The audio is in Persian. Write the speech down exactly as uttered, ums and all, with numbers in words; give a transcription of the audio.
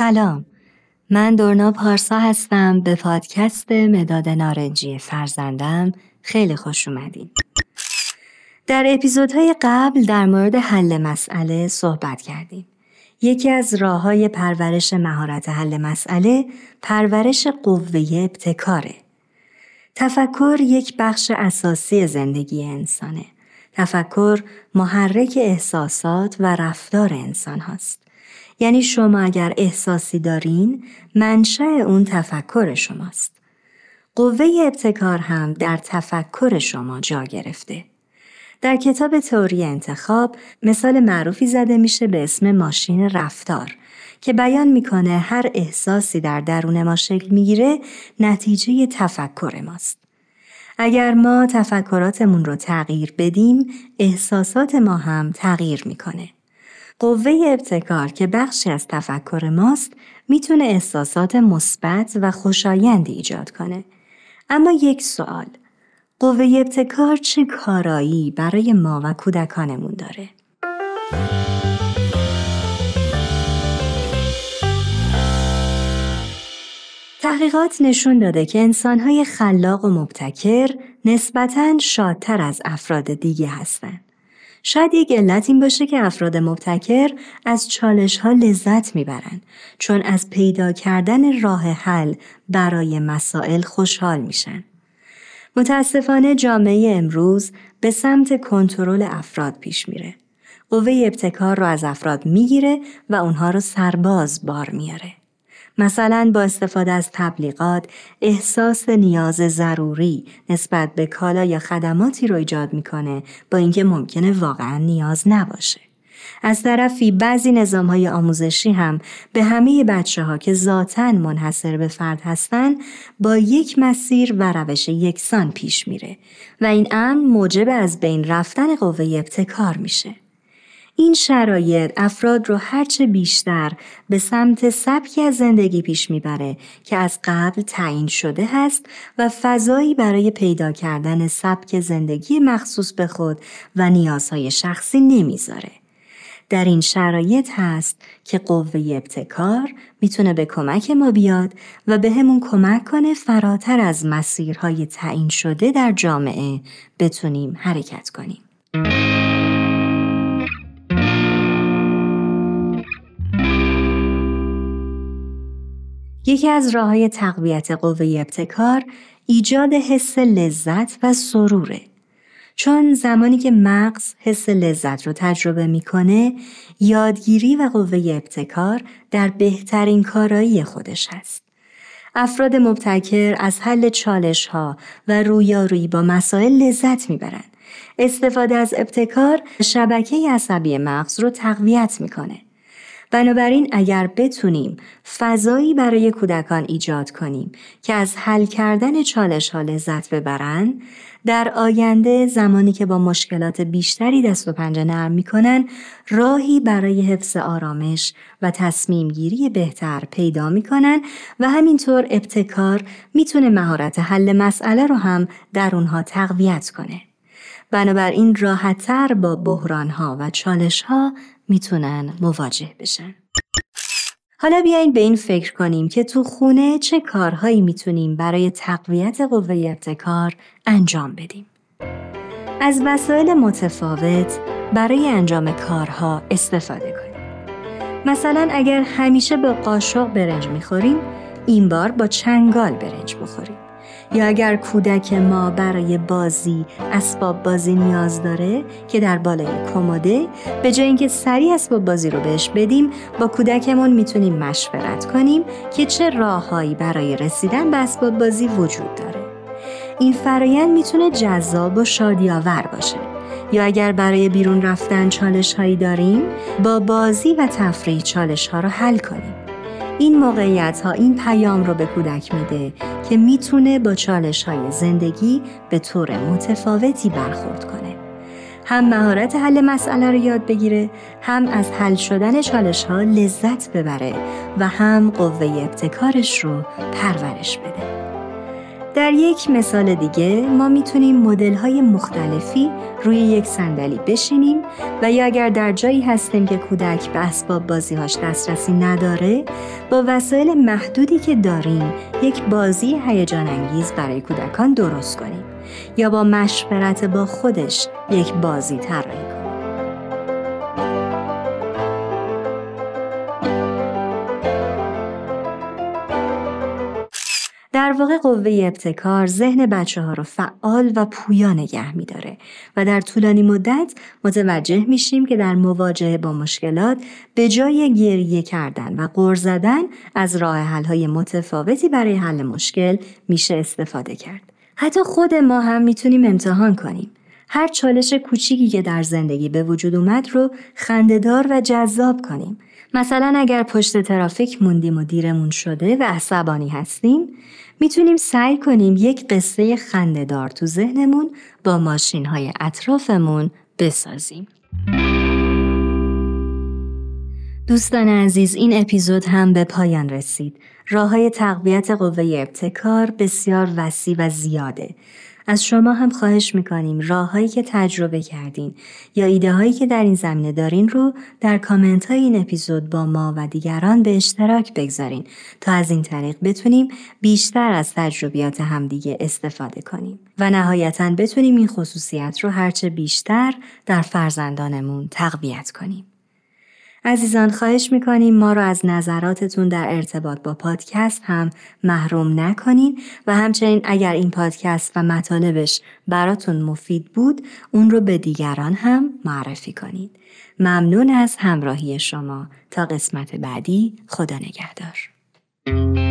سلام، من دورنا پارسا هستم. به پادکست مداد نارنجی فرزندم خیلی خوش اومدین. در اپیزودهای قبل در مورد حل مسئله صحبت کردیم. یکی از راه‌های پرورش مهارت حل مسئله پرورش قوه ابتکاره. تفکر یک بخش اساسی زندگی انسانه. تفکر محرک احساسات و رفتار انسان هاست. یعنی شما اگر احساسی دارین، منشأ اون تفکر شماست. قوه ابتکار هم در تفکر شما جا گرفته. در کتاب تئوری انتخاب مثال معروفی زده میشه به اسم ماشین رفتار که بیان میکنه هر احساسی در درون ما شکل میگیره نتیجه تفکر ماست. اگر ما تفکراتمون رو تغییر بدیم، احساسات ما هم تغییر میکنه. قوه ابتکار که بخشی از تفکر ماست میتونه احساسات مثبت و خوشایندی ایجاد کنه. اما یک سوال، قوه ابتکار چه کارایی برای ما و کودکانمون داره؟ تحقیقات نشون داده که انسان‌های خلاق و مبتکر نسبتاً شادتر از افراد دیگه هستن. شاید یک علت این باشه که افراد مبتکر از چالش‌ها لذت میبرن، چون از پیدا کردن راه حل برای مسائل خوشحال میشن. متاسفانه جامعه امروز به سمت کنترل افراد پیش میره. قوه ابتکار رو از افراد میگیره و اونها رو سرباز بار میاره. مثلا با استفاده از تبلیغات احساس نیاز ضروری نسبت به کالا یا خدماتی رو ایجاد میکنه، با اینکه ممکنه واقعا نیاز نباشه. از طرفی بعضی نظام‌های آموزشی هم به همه بچه‌ها که ذاتاً منحصر به فرد هستن با یک مسیر و روش یکسان پیش میره و این امر موجب از بین رفتن قوه ابتکار میشه. این شرایط افراد رو هرچه بیشتر به سمت سبکی از زندگی پیش میبره که از قبل تعیین شده هست و فضایی برای پیدا کردن سبک زندگی مخصوص به خود و نیازهای شخصی نمیذاره. در این شرایط هست که قوه ابتکار میتونه به کمک ما بیاد و به همون کمک کنه فراتر از مسیرهای تعیین شده در جامعه بتونیم حرکت کنیم. یکی از راه‌های تقویت قوه ابتکار ایجاد حس لذت و سروره. چون زمانی که مغز حس لذت رو تجربه میکنه، یادگیری و قوه ابتکار در بهترین کارایی خودش هست. افراد مبتکر از حل چالش‌ها و رویارویی با مسائل لذت میبرن. استفاده از ابتکار شبکه عصبی مغز رو تقویت میکنه. بنابراین اگر بتونیم فضایی برای کودکان ایجاد کنیم که از حل کردن چالش‌ها لذت ببرن، در آینده زمانی که با مشکلات بیشتری دست و پنجه نرم می‌کنن، راهی برای حفظ آرامش و تصمیم‌گیری بهتر پیدا می‌کنن و همینطور ابتکار میتونه مهارت حل مسئله رو هم در اونها تقویت کنه. بنابراین راحت‌تر با بحران‌ها و چالش‌ها میتونن مواجه بشن. حالا بیاین به این فکر کنیم که تو خونه چه کارهایی میتونیم برای تقویت قوه ابتکار انجام بدیم. از وسایل متفاوت برای انجام کارها استفاده کنیم. مثلا اگر همیشه با قاشق برنج میخوریم، این بار با چنگال برنج بخوریم. یا اگر کودک ما برای بازی اسباب بازی نیاز داره که در بالای کموده، به جای اینکه سریع اسباب بازی رو بهش بدیم، با کودکمون میتونیم مشورت کنیم که چه راههایی برای رسیدن به اسباب بازی وجود داره. این فرایند میتونه جذاب و شادیاور باشه. یا اگر برای بیرون رفتن چالش هایی داریم، با بازی و تفریح چالش ها رو حل کنیم. این موقعیت ها این پیام رو به کودک میده که میتونه با چالش های زندگی به طور متفاوتی برخورد کنه. هم مهارت حل مسئله رو یاد بگیره، هم از حل شدن چالش ها لذت ببره و هم قوه ابتکارش رو پرورش بده. در یک مثال دیگه ما میتونیم مدل‌های مختلفی روی یک صندلی بشینیم و یا اگر در جایی هستیم که کودک به اسباب بازی‌هاش دسترسی نداره، با وسایل محدودی که داریم یک بازی هیجان انگیز برای کودکان درست کنیم یا با مشورت با خودش یک بازی طراحی کنیم. در واقع قوه ابتکار ذهن بچه ها رو فعال و پویا نگه می داره و در طولانی مدت متوجه میشیم که در مواجهه با مشکلات به جای گریه کردن و غر زدن از راه حل های متفاوتی برای حل مشکل میشه استفاده کرد. حتی خود ما هم میتونیم امتحان کنیم. هر چالش کوچیکی که در زندگی به وجود اومد رو خنده‌دار و جذاب کنیم. مثلا اگر پشت ترافیک موندیم و دیرمون شده و عصبانی هستیم، میتونیم سعی کنیم یک قصه خنده‌دار تو ذهنمون با ماشین‌های اطرافمون بسازیم. دوستان عزیز، این اپیزود هم به پایان رسید. راه‌های تقویت قوه ابتکار بسیار وسیع و زیاده. از شما هم خواهش میکنیم راه‌هایی که تجربه کردین یا ایده‌هایی که در این زمینه دارین رو در کامنت‌های این اپیزود با ما و دیگران به اشتراک بگذارین تا از این طریق بتونیم بیشتر از تجربیات همدیگه استفاده کنیم و نهایتاً بتونیم این خصوصیت رو هرچه بیشتر در فرزندانمون تقویت کنیم. عزیزان، خواهش میکنیم ما رو از نظراتتون در ارتباط با پادکست هم محروم نکنین و همچنین اگر این پادکست و مطالبش براتون مفید بود اون رو به دیگران هم معرفی کنید. ممنون از همراهی شما. تا قسمت بعدی، خدا نگهدار.